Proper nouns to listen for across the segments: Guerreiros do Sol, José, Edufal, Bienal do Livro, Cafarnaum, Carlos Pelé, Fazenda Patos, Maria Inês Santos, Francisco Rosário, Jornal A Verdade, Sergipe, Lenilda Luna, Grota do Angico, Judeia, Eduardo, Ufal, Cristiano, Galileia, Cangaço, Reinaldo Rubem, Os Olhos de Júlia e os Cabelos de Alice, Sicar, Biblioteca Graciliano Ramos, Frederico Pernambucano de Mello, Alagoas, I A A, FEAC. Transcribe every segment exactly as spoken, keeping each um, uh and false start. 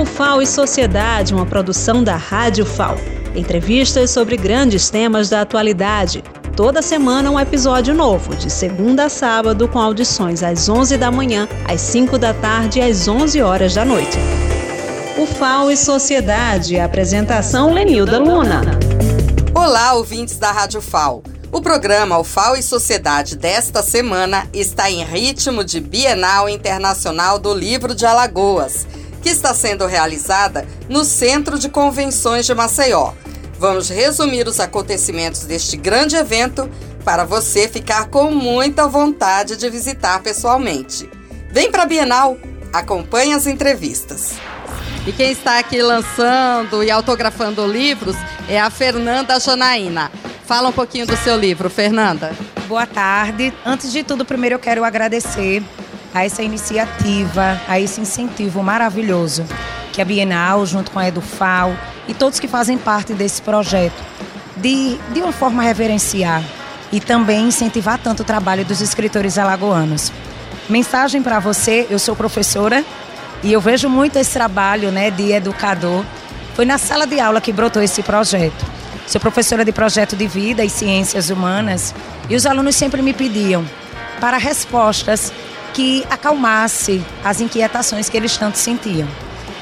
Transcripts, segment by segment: Ufal e Sociedade, uma produção da Rádio Ufal. Entrevistas sobre grandes temas da atualidade. Toda semana um episódio novo, de segunda a sábado, com audições às onze da manhã, às cinco da tarde e às onze horas da noite. Ufal e Sociedade, apresentação Lenilda Luna. Olá, ouvintes da Rádio Ufal. O programa Ufal e Sociedade desta semana está em ritmo de Bienal Internacional do Livro de Alagoas, que está sendo realizada no Centro de Convenções de Maceió. Vamos resumir os acontecimentos deste grande evento para você ficar com muita vontade de visitar pessoalmente. Vem para a Bienal, acompanhe as entrevistas. E quem está aqui lançando e autografando livros é a Fernanda Janaína. Fala um pouquinho do seu livro, Fernanda. Boa tarde. Antes de tudo, primeiro eu quero agradecer a essa iniciativa, a esse incentivo maravilhoso que a Bienal, junto com a Edufal e todos que fazem parte desse projeto, de, de uma forma reverenciar e também incentivar tanto o trabalho dos escritores alagoanos. Mensagem para você, eu sou professora e eu vejo muito esse trabalho, né, de educador. Foi na sala de aula que brotou esse projeto. Sou professora de projeto de vida e ciências humanas e os alunos sempre me pediam para respostas que acalmasse as inquietações que eles tanto sentiam.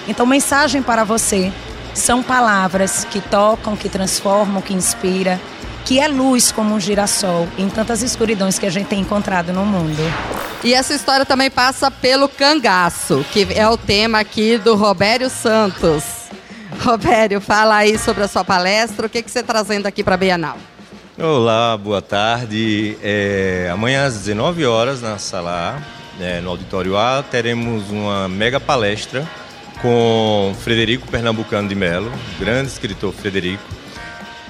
Então, mensagem para você, são palavras que tocam, que transformam, que inspiram, que é luz como um girassol em tantas escuridões que a gente tem encontrado no mundo. E essa história também passa pelo cangaço, que é o tema aqui do Robério Santos. Robério, fala aí sobre a sua palestra, o que, que você está trazendo aqui para a Bienal? Olá, boa tarde. É, amanhã às dezenove horas na sala A, é, no Auditório A, teremos uma mega palestra com Frederico Pernambucano de Mello, grande escritor Frederico,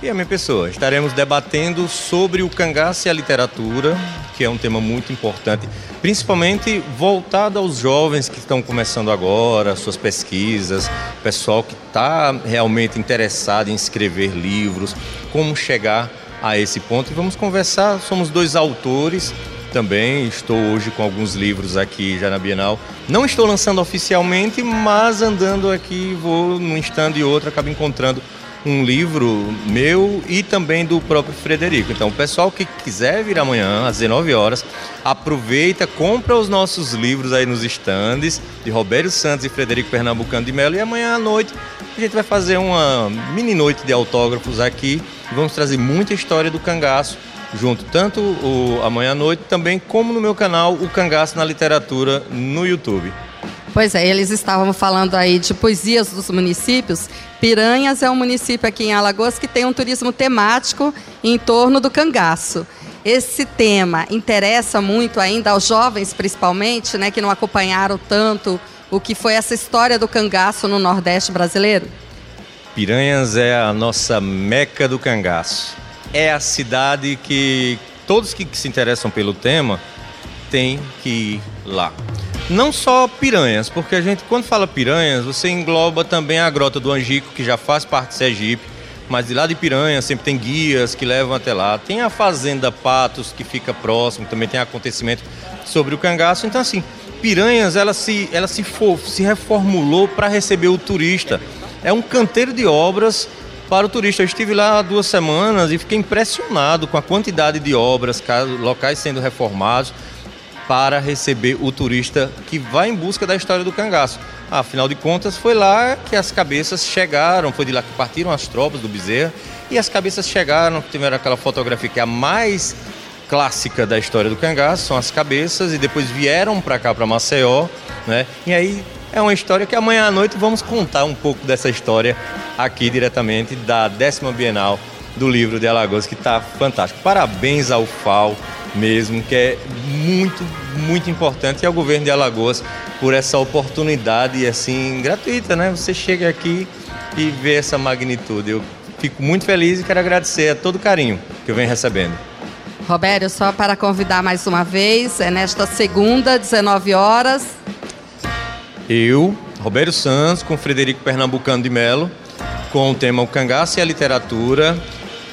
e a minha pessoa. Estaremos debatendo sobre o cangaço e a literatura, que é um tema muito importante, principalmente voltado aos jovens que estão começando agora, suas pesquisas, pessoal que está realmente interessado em escrever livros, como chegar a esse ponto. E vamos conversar, somos dois autores. Também estou hoje com alguns livros aqui já na Bienal. Não estou lançando oficialmente, mas andando aqui, vou num stand e outro, acabo encontrando um livro meu e também do próprio Frederico. Então, o pessoal que quiser vir amanhã, às dezenove horas, aproveita, compra os nossos livros aí nos stands de Robério Santos e Frederico Pernambucano de Mello. E amanhã à noite a gente vai fazer uma mini noite de autógrafos aqui. Vamos trazer muita história do cangaço. Junto tanto o Amanhã à Noite, também como no meu canal, o Cangaço na Literatura, no YouTube. Pois é, eles estavam falando aí de poesias dos municípios. Piranhas é um município aqui em Alagoas que tem um turismo temático em torno do cangaço. Esse tema interessa muito ainda aos jovens, principalmente, né, que não acompanharam tanto o que foi essa história do cangaço no Nordeste brasileiro? Piranhas é a nossa meca do cangaço. É a cidade que todos que se interessam pelo tema têm que ir lá. Não só Piranhas, porque a gente, quando fala Piranhas, você engloba também a Grota do Angico, que já faz parte de Sergipe, mas de lá de Piranhas sempre tem guias que levam até lá. Tem a Fazenda Patos, que fica próximo, também tem acontecimento sobre o cangaço. Então, assim, Piranhas, ela se, ela se, for, se reformulou para receber o turista. É um canteiro de obras para o turista. Eu estive lá há duas semanas e fiquei impressionado com a quantidade de obras, locais sendo reformados para receber o turista que vai em busca da história do cangaço. Afinal de contas, foi lá que as cabeças chegaram, foi de lá que partiram as tropas do Bezerra e as cabeças chegaram, tiveram aquela fotografia que é a mais clássica da história do cangaço, são as cabeças, e depois vieram para cá, para Maceió, né? E aí é uma história que amanhã à noite vamos contar um pouco dessa história aqui diretamente da décima Bienal do Livro de Alagoas, que está fantástico. Parabéns ao Ufal mesmo, que é muito, muito importante, e ao governo de Alagoas por essa oportunidade assim gratuita, né? Você chega aqui e vê essa magnitude. Eu fico muito feliz e quero agradecer a todo o carinho que eu venho recebendo. Robério, só para convidar mais uma vez, é nesta segunda, dezenove horas. Eu, Robério Santos, com Frederico Pernambucano de Mello, com o tema O Cangaço e a Literatura.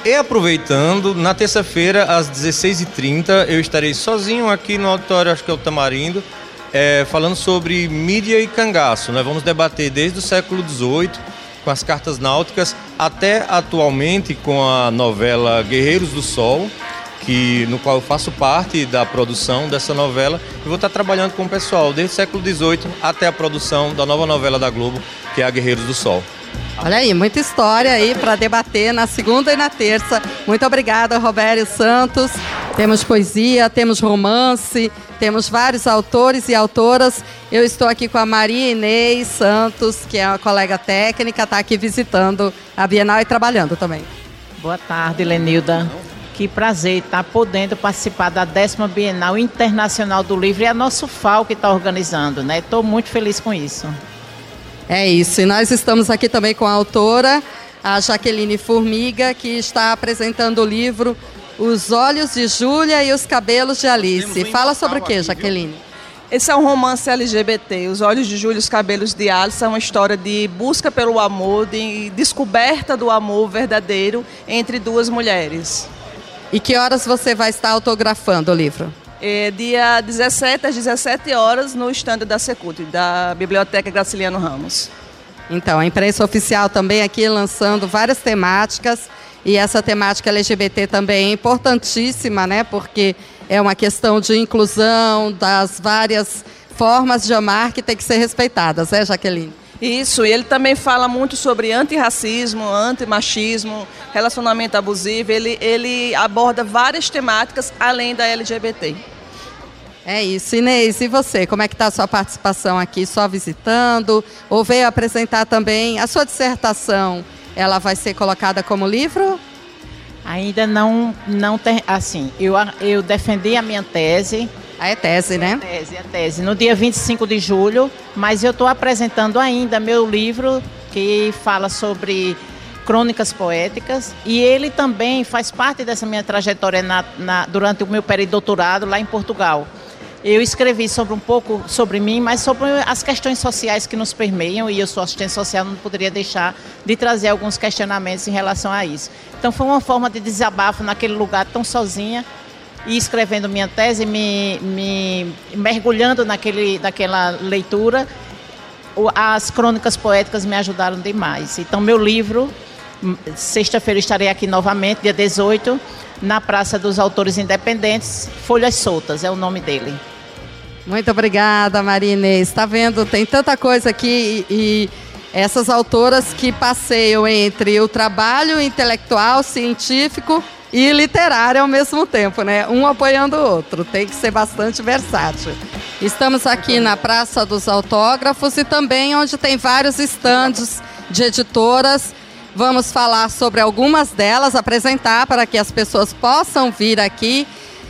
E aproveitando, na terça-feira, às dezesseis e trinta, eu estarei sozinho aqui no auditório, acho que é o Tamarindo, é, falando sobre mídia e cangaço. Nós vamos debater desde o século dezoito, com as cartas náuticas, até atualmente com a novela Guerreiros do Sol, que, no qual eu faço parte da produção dessa novela. E vou estar trabalhando com o pessoal desde o século dezoito até a produção da nova novela da Globo, que é a Guerreiros do Sol. Olha aí, muita história aí para debater na segunda e na terça. Muito obrigada, Robério Santos. Temos poesia, temos romance, temos vários autores e autoras. Eu estou aqui com a Maria Inês Santos, que é uma colega técnica, está aqui visitando a Bienal e trabalhando também. Boa tarde, Lenilda. Que prazer estar podendo participar da décima Bienal Internacional do Livro e a nossa Ufal que está organizando, né? Estou muito feliz com isso. É isso, e nós estamos aqui também com a autora, a Jaqueline Formiga, que está apresentando o livro Os Olhos de Júlia e os Cabelos de Alice. Fala sobre o que, Jaqueline? Esse é um romance L G B T, Os Olhos de Júlia e os Cabelos de Alice é uma história de busca pelo amor, de descoberta do amor verdadeiro entre duas mulheres. E que horas você vai estar autografando o livro? É, dia dezessete, às dezessete horas, no estande da Seculti, da Biblioteca Graciliano Ramos. Então, a imprensa oficial também aqui lançando várias temáticas, e essa temática L G B T também é importantíssima, né? Porque é uma questão de inclusão, das várias formas de amar que tem que ser respeitadas, né, Jaqueline? Isso, e ele também fala muito sobre antirracismo, antimachismo, relacionamento abusivo, ele, ele aborda várias temáticas além da L G B T. É isso, Inês, e você, como é que está a sua participação aqui, só visitando, ou veio apresentar também a sua dissertação, ela vai ser colocada como livro? Ainda não, não tem, assim, eu, eu defendi a minha tese. Ah, é tese, né? É tese, é tese. No dia vinte e cinco de julho, mas eu estou apresentando ainda meu livro que fala sobre crônicas poéticas e ele também faz parte dessa minha trajetória na, na, durante o meu peridourado lá em Portugal. Eu escrevi sobre um pouco sobre mim, mas sobre as questões sociais que nos permeiam e eu sou assistente social, não poderia deixar de trazer alguns questionamentos em relação a isso. Então foi uma forma de desabafo naquele lugar tão sozinha, e escrevendo minha tese, me, me mergulhando naquele, naquela leitura, as crônicas poéticas me ajudaram demais. Então, meu livro, sexta-feira estarei aqui novamente, dia dezoito, na Praça dos Autores Independentes, Folhas Soltas, é o nome dele. Muito obrigada, Maria Inês. Está vendo, tem tanta coisa aqui e... essas autoras que passeiam entre o trabalho intelectual, científico e literário ao mesmo tempo, né? Um apoiando o outro, tem que ser bastante versátil. Estamos aqui na Praça dos Autógrafos e também onde tem vários estandes de editoras. Vamos falar sobre algumas delas, apresentar para que as pessoas possam vir aqui.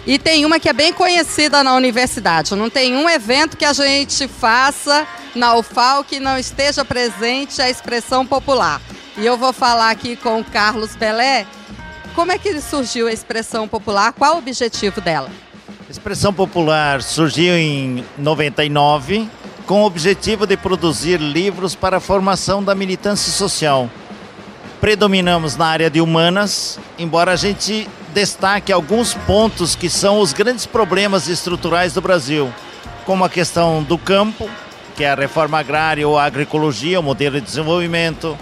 E tem uma que é bem conhecida na universidade, não tem um evento que a gente faça na Ufal que não esteja presente a expressão popular. E eu vou falar aqui com o Carlos Pelé. Como é que surgiu a expressão popular? Qual o objetivo dela? A expressão popular surgiu em noventa e nove com o objetivo de produzir livros para a formação da militância social. Predominamos na área de humanas, embora a gente destaque alguns pontos que são os grandes problemas estruturais do Brasil, como a questão do campo, que é a reforma agrária ou a agroecologia, o modelo de desenvolvimento,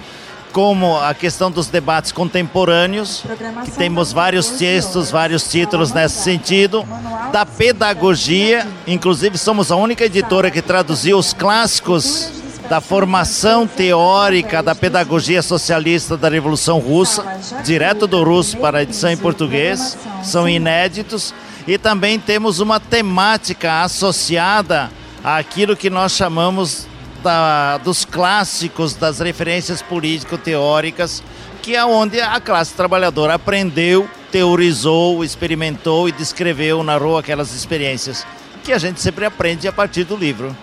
como a questão dos debates contemporâneos, que temos vários textos, vários títulos nesse sentido, da pedagogia, inclusive somos a única editora que traduziu os clássicos da formação teórica da pedagogia socialista da Revolução Russa, direto do russo para a edição em português, são inéditos, e também temos uma temática associada aquilo que nós chamamos da, dos clássicos, das referências político-teóricas, que é onde a classe trabalhadora aprendeu, teorizou, experimentou e descreveu, narrou aquelas experiências, que a gente sempre aprende a partir do livro.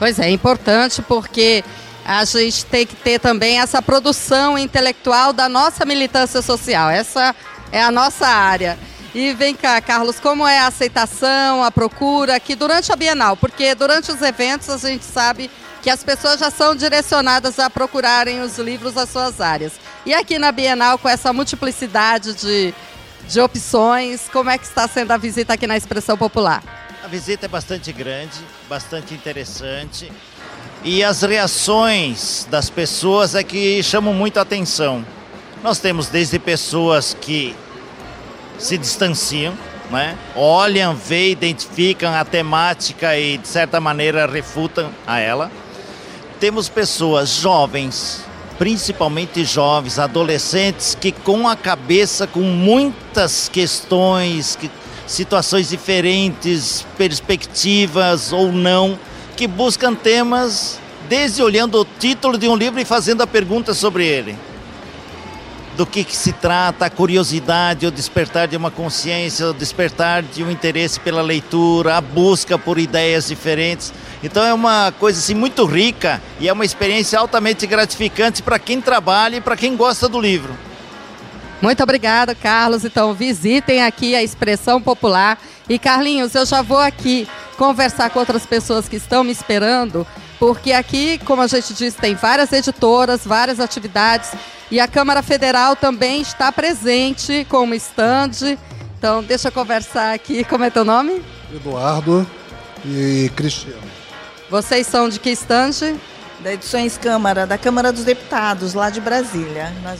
Pois é, é importante porque a gente tem que ter também essa produção intelectual da nossa militância social, essa é a nossa área. E vem cá, Carlos, como é a aceitação, a procura aqui durante a Bienal? Porque durante os eventos a gente sabe que as pessoas já são direcionadas a procurarem os livros das suas áreas. E aqui na Bienal, com essa multiplicidade de, de opções, como é que está sendo a visita aqui na Expressão Popular? A visita é bastante grande, bastante interessante. E as reações das pessoas é que chamam muito a atenção. Nós temos desde pessoas que se distanciam, né? Olham, veem, identificam a temática e, de certa maneira, refutam a ela. Temos pessoas jovens, principalmente jovens, adolescentes, que com a cabeça, com muitas questões, que, situações diferentes, perspectivas ou não, que buscam temas desde olhando o título de um livro e fazendo a pergunta sobre ele. Do que, que se trata, a curiosidade, o despertar de uma consciência, o despertar de um interesse pela leitura, a busca por ideias diferentes. Então é uma coisa assim, muito rica e é uma experiência altamente gratificante para quem trabalha e para quem gosta do livro. Muito obrigada, Carlos. Então visitem aqui a Expressão Popular. E Carlinhos, eu já vou aqui conversar com outras pessoas que estão me esperando, porque aqui, como a gente disse, tem várias editoras, várias atividades e a Câmara Federal também está presente com um stand. Então deixa eu conversar aqui. Como é teu nome? Eduardo e Cristiano. Vocês são de que stand? Da Edições Câmara, da Câmara dos Deputados, lá de Brasília. Nós...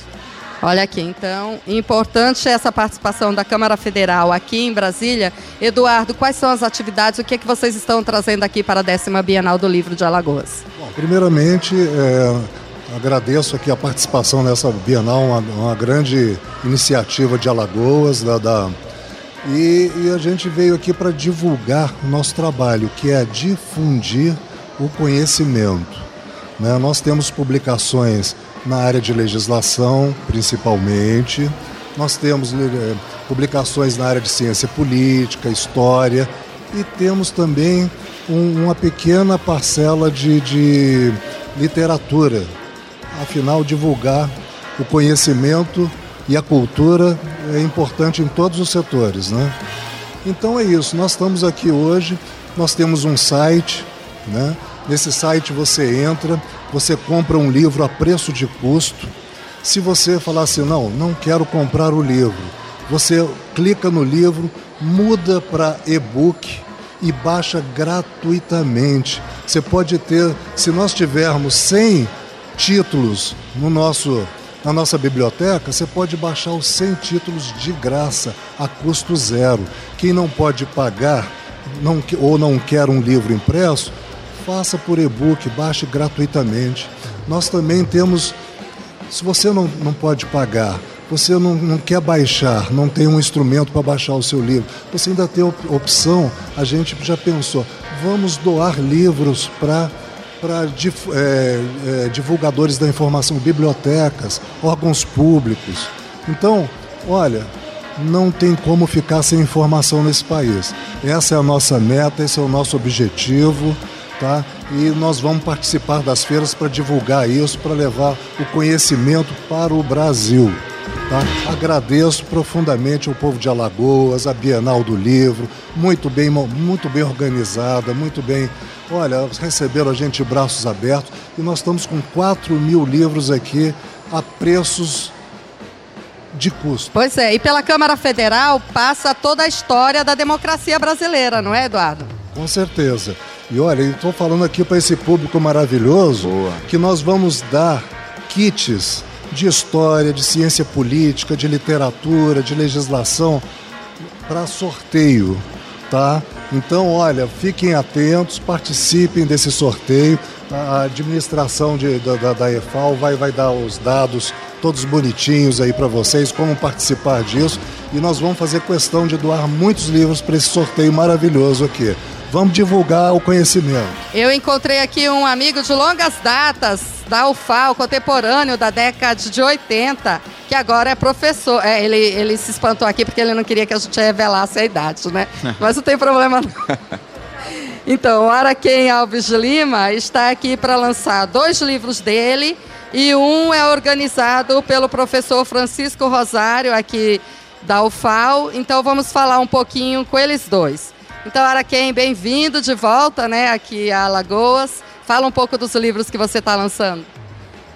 Olha aqui, então, importante essa participação da Câmara Federal aqui em Brasília. Eduardo, quais são as atividades, o que é que vocês estão trazendo aqui para a décima Bienal do Livro de Alagoas? Bom, primeiramente, é, agradeço aqui a participação nessa Bienal, uma, uma grande iniciativa de Alagoas, da, da, e, e a gente veio aqui para divulgar o nosso trabalho, que é difundir o conhecimento, né? Nós temos publicações na área de legislação, principalmente. Nós temos eh, publicações na área de ciência política, história, e temos também um, uma pequena parcela de, de literatura. Afinal, divulgar o conhecimento e a cultura é importante em todos os setores, né? Então é isso, nós estamos aqui hoje, nós temos um site, né? Nesse site você entra, você compra um livro a preço de custo. Se você falar assim, não, não quero comprar o livro, você clica no livro, muda para e-book e baixa gratuitamente. Você pode ter, se nós tivermos cem títulos no nosso, na nossa biblioteca, você pode baixar os cem títulos de graça, a custo zero. Quem não pode pagar não, ou não quer um livro impresso, faça por e-book, baixe gratuitamente. Nós também temos, se você não, não pode pagar, você não, não quer baixar, não tem um instrumento para baixar o seu livro, você ainda tem opção, a gente já pensou, vamos doar livros para é, é, divulgadores da informação, bibliotecas, órgãos públicos. Então, olha, não tem como ficar sem informação nesse país. Essa é a nossa meta, esse é o nosso objetivo. Tá? E nós vamos participar das feiras para divulgar isso, para levar o conhecimento para o Brasil. Tá? Agradeço profundamente ao povo de Alagoas, a Bienal do Livro, muito bem, muito bem organizada, muito bem... Olha, receberam a gente de braços abertos e nós estamos com quatro mil livros aqui a preços... de custo. Pois é, e pela Câmara Federal passa toda a história da democracia brasileira, não é, Eduardo? Com certeza. E olha, estou falando aqui para esse público maravilhoso. Boa. Que nós vamos dar kits de história, de ciência política, de literatura, de legislação para sorteio, tá? Então, olha, fiquem atentos, participem desse sorteio. A administração de, da, da, da Ufal vai, vai dar os dados todos bonitinhos aí para vocês, como participar disso. E nós vamos fazer questão de doar muitos livros para esse sorteio maravilhoso aqui. Vamos divulgar o conhecimento. Eu encontrei aqui um amigo de longas datas da Ufal, contemporâneo da década de oitenta, que agora é professor. É, ele, ele se espantou aqui porque ele não queria que a gente revelasse a idade, né? Mas não tem problema não. Então, Araquém Alves de Lima está aqui para lançar dois livros dele e um é organizado pelo professor Francisco Rosário aqui da Ufal. Então, vamos falar um pouquinho com eles dois. Então, Araquém, bem-vindo de volta, né, aqui a Alagoas. Fala um pouco dos livros que você está lançando.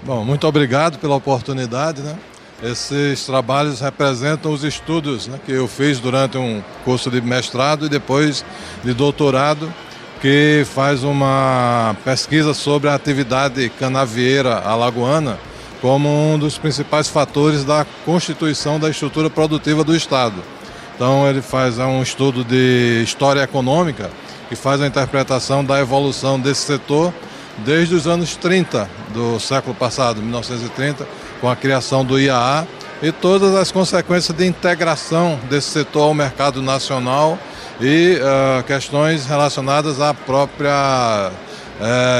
Bom, muito obrigado pela oportunidade, né? Esses trabalhos representam os estudos, né, que eu fiz durante um curso de mestrado e depois de doutorado, que faz uma pesquisa sobre a atividade canavieira alagoana como um dos principais fatores da constituição da estrutura produtiva do Estado. Então ele faz um estudo de história econômica que faz a interpretação da evolução desse setor desde os anos trinta do século passado, mil novecentos e trinta, com a criação do I A A e todas as consequências de integração desse setor ao mercado nacional e uh, questões relacionadas à própria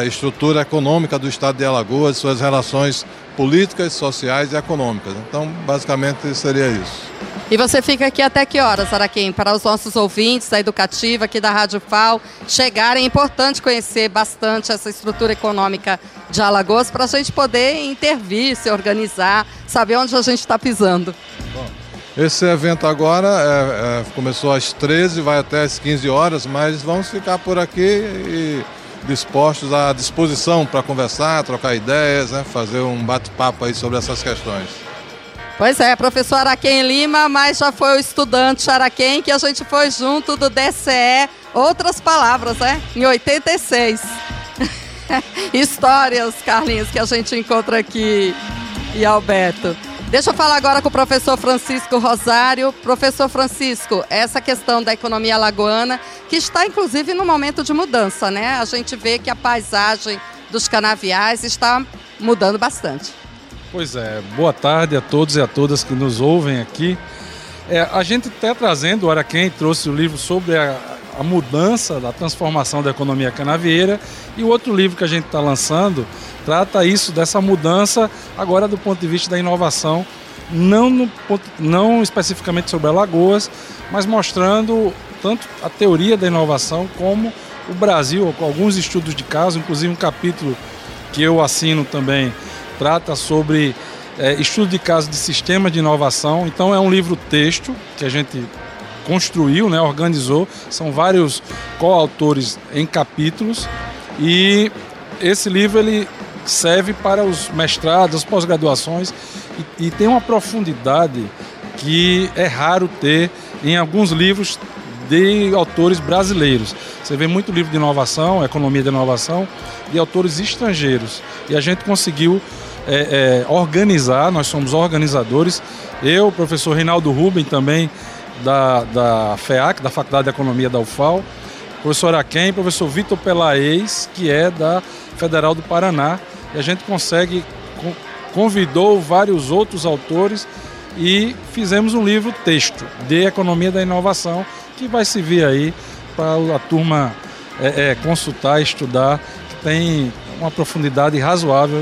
uh, estrutura econômica do Estado de Alagoas, suas relações políticas, sociais e econômicas. Então, basicamente, seria isso. E você fica aqui até que horas, Araquém? Para os nossos ouvintes da Educativa, aqui da Rádio Ufal, chegarem, é importante conhecer bastante essa estrutura econômica de Alagoas para a gente poder intervir, se organizar, saber onde a gente está pisando. Bom, esse evento agora é, é, começou às treze, vai até às quinze horas, mas vamos ficar por aqui e dispostos à disposição para conversar, trocar ideias, né, fazer um bate-papo aí sobre essas questões. Pois é, professor Araquém Lima, mas já foi o estudante Araquém que a gente foi junto do D C E, outras palavras, né? Em oitenta e seis. Histórias, Carlinhos, que a gente encontra aqui, e Alberto. Deixa eu falar agora com o professor Francisco Rosário. Professor Francisco, essa questão da economia alagoana, que está inclusive num momento de mudança, né? A gente vê que a paisagem dos canaviais está mudando bastante. Pois é, boa tarde a todos e a todas que nos ouvem aqui. É, a gente está trazendo, o Araquém trouxe o livro sobre a, a mudança, da transformação da economia canavieira, e o outro livro que a gente está lançando trata isso, dessa mudança, agora do ponto de vista da inovação, não, no ponto, não especificamente sobre Alagoas, mas mostrando tanto a teoria da inovação como o Brasil, com alguns estudos de caso, inclusive um capítulo que eu assino também, trata sobre é, estudo de caso de sistema de inovação. Então é um livro-texto que a gente construiu, né, organizou. São vários coautores em capítulos e esse livro ele serve para os mestrados, as pós-graduações e, e tem uma profundidade que é raro ter em alguns livros de autores brasileiros. Você vê muito livro de inovação, economia de inovação, de autores estrangeiros. E a gente conseguiu É, é, organizar, nós somos organizadores, eu, o professor Reinaldo Rubem também da, da FEAC, da Faculdade de Economia da Ufal, professor Araquém, professor Vitor Pelaez, que é da Federal do Paraná, e a gente consegue, convidou vários outros autores e fizemos um livro texto de Economia da Inovação, que vai servir aí para a turma é, é, consultar, estudar, que tem uma profundidade razoável,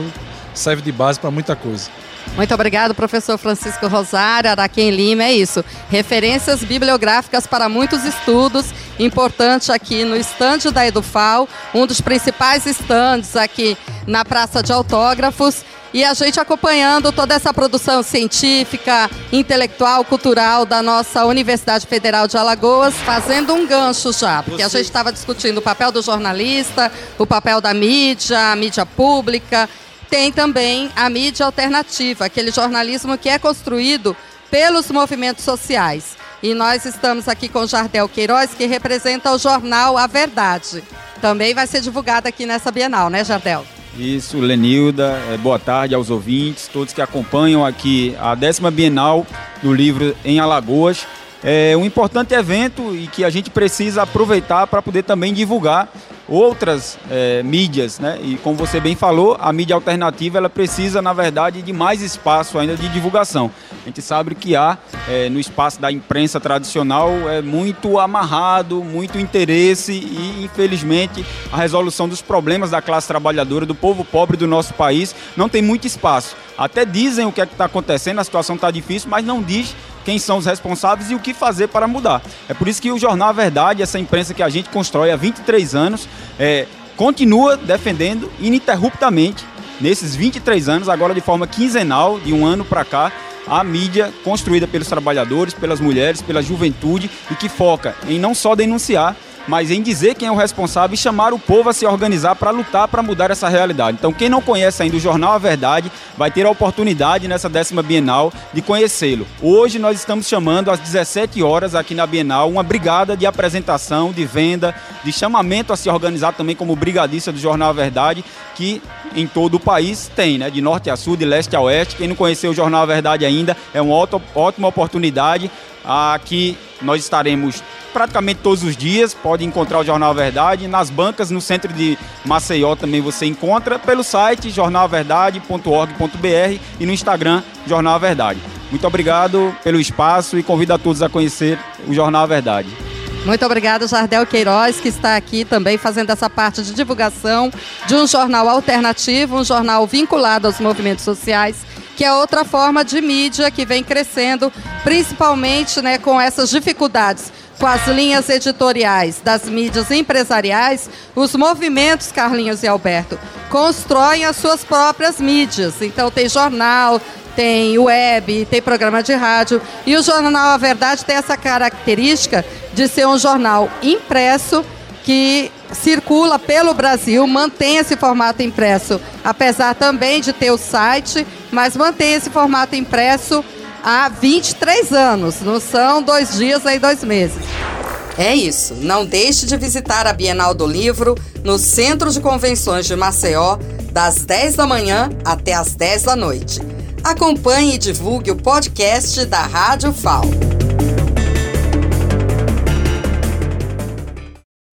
serve de base para muita coisa. Muito obrigado, professor Francisco Rosário, Araquém Lima, é isso. Referências bibliográficas para muitos estudos, importante aqui no estande da Edufal, um dos principais estandes aqui na Praça de Autógrafos, e a gente acompanhando toda essa produção científica, intelectual, cultural da nossa Universidade Federal de Alagoas, fazendo um gancho já, porque a gente estava discutindo o papel do jornalista, o papel da mídia, a mídia pública. Tem também a mídia alternativa, aquele jornalismo que é construído pelos movimentos sociais. E nós estamos aqui com Jardel Queiroz, que representa o jornal A Verdade. Também vai ser divulgado aqui nessa Bienal, né, Jardel? Isso, Lenilda. Boa tarde aos ouvintes, todos que acompanham aqui a décima Bienal do Livro em Alagoas. É um importante evento e que a gente precisa aproveitar para poder também divulgar outras é, mídias, né? E como você bem falou, a mídia alternativa ela precisa, na verdade, de mais espaço ainda de divulgação. A gente sabe que há, é, no espaço da imprensa tradicional, é muito amarrado, muito interesse e, infelizmente, a resolução dos problemas da classe trabalhadora, do povo pobre do nosso país, não tem muito espaço. Até dizem o que é que está acontecendo, a situação está difícil, mas não diz quem são os responsáveis e o que fazer para mudar. É por isso que o Jornal A Verdade, essa imprensa que a gente constrói há vinte e três anos, é, continua defendendo ininterruptamente, nesses vinte e três anos, agora de forma quinzenal, de um ano para cá, a mídia construída pelos trabalhadores, pelas mulheres, pela juventude e que foca em não só denunciar, mas em dizer quem é o responsável e chamar o povo a se organizar para lutar, para mudar essa realidade. Então, quem não conhece ainda o Jornal A Verdade vai ter a oportunidade nessa décima Bienal de conhecê-lo. Hoje nós estamos chamando às dezessete horas aqui na Bienal uma brigada de apresentação, de venda, de chamamento a se organizar também como brigadista do Jornal A Verdade, que em todo o país tem, né? De norte a sul, de leste a oeste. Quem não conheceu o Jornal A Verdade ainda, é uma ótima oportunidade. Aqui nós estaremos praticamente todos os dias, pode encontrar o Jornal A Verdade nas bancas, no centro de Maceió também você encontra, pelo site jornal verdade ponto org ponto br e no Instagram Jornal A Verdade. Muito obrigado pelo espaço e convido a todos a conhecer o Jornal A Verdade. Muito obrigado, Jardel Queiroz, que está aqui também fazendo essa parte de divulgação de um jornal alternativo, um jornal vinculado aos movimentos sociais, que é outra forma de mídia que vem crescendo, principalmente, né, com essas dificuldades, com as linhas editoriais das mídias empresariais. Os movimentos, Carlinhos e Alberto, constroem as suas próprias mídias. Então tem jornal, tem web, tem programa de rádio. E o Jornal A Verdade tem essa característica de ser um jornal impresso que circula pelo Brasil, mantém esse formato impresso, apesar também de ter o site, mas mantém esse formato impresso há vinte e três anos, não são dois dias nem dois meses. É isso, não deixe de visitar a Bienal do Livro no Centro de Convenções de Maceió, das dez da manhã até as dez da noite. Acompanhe e divulgue o podcast da Rádio Ufal.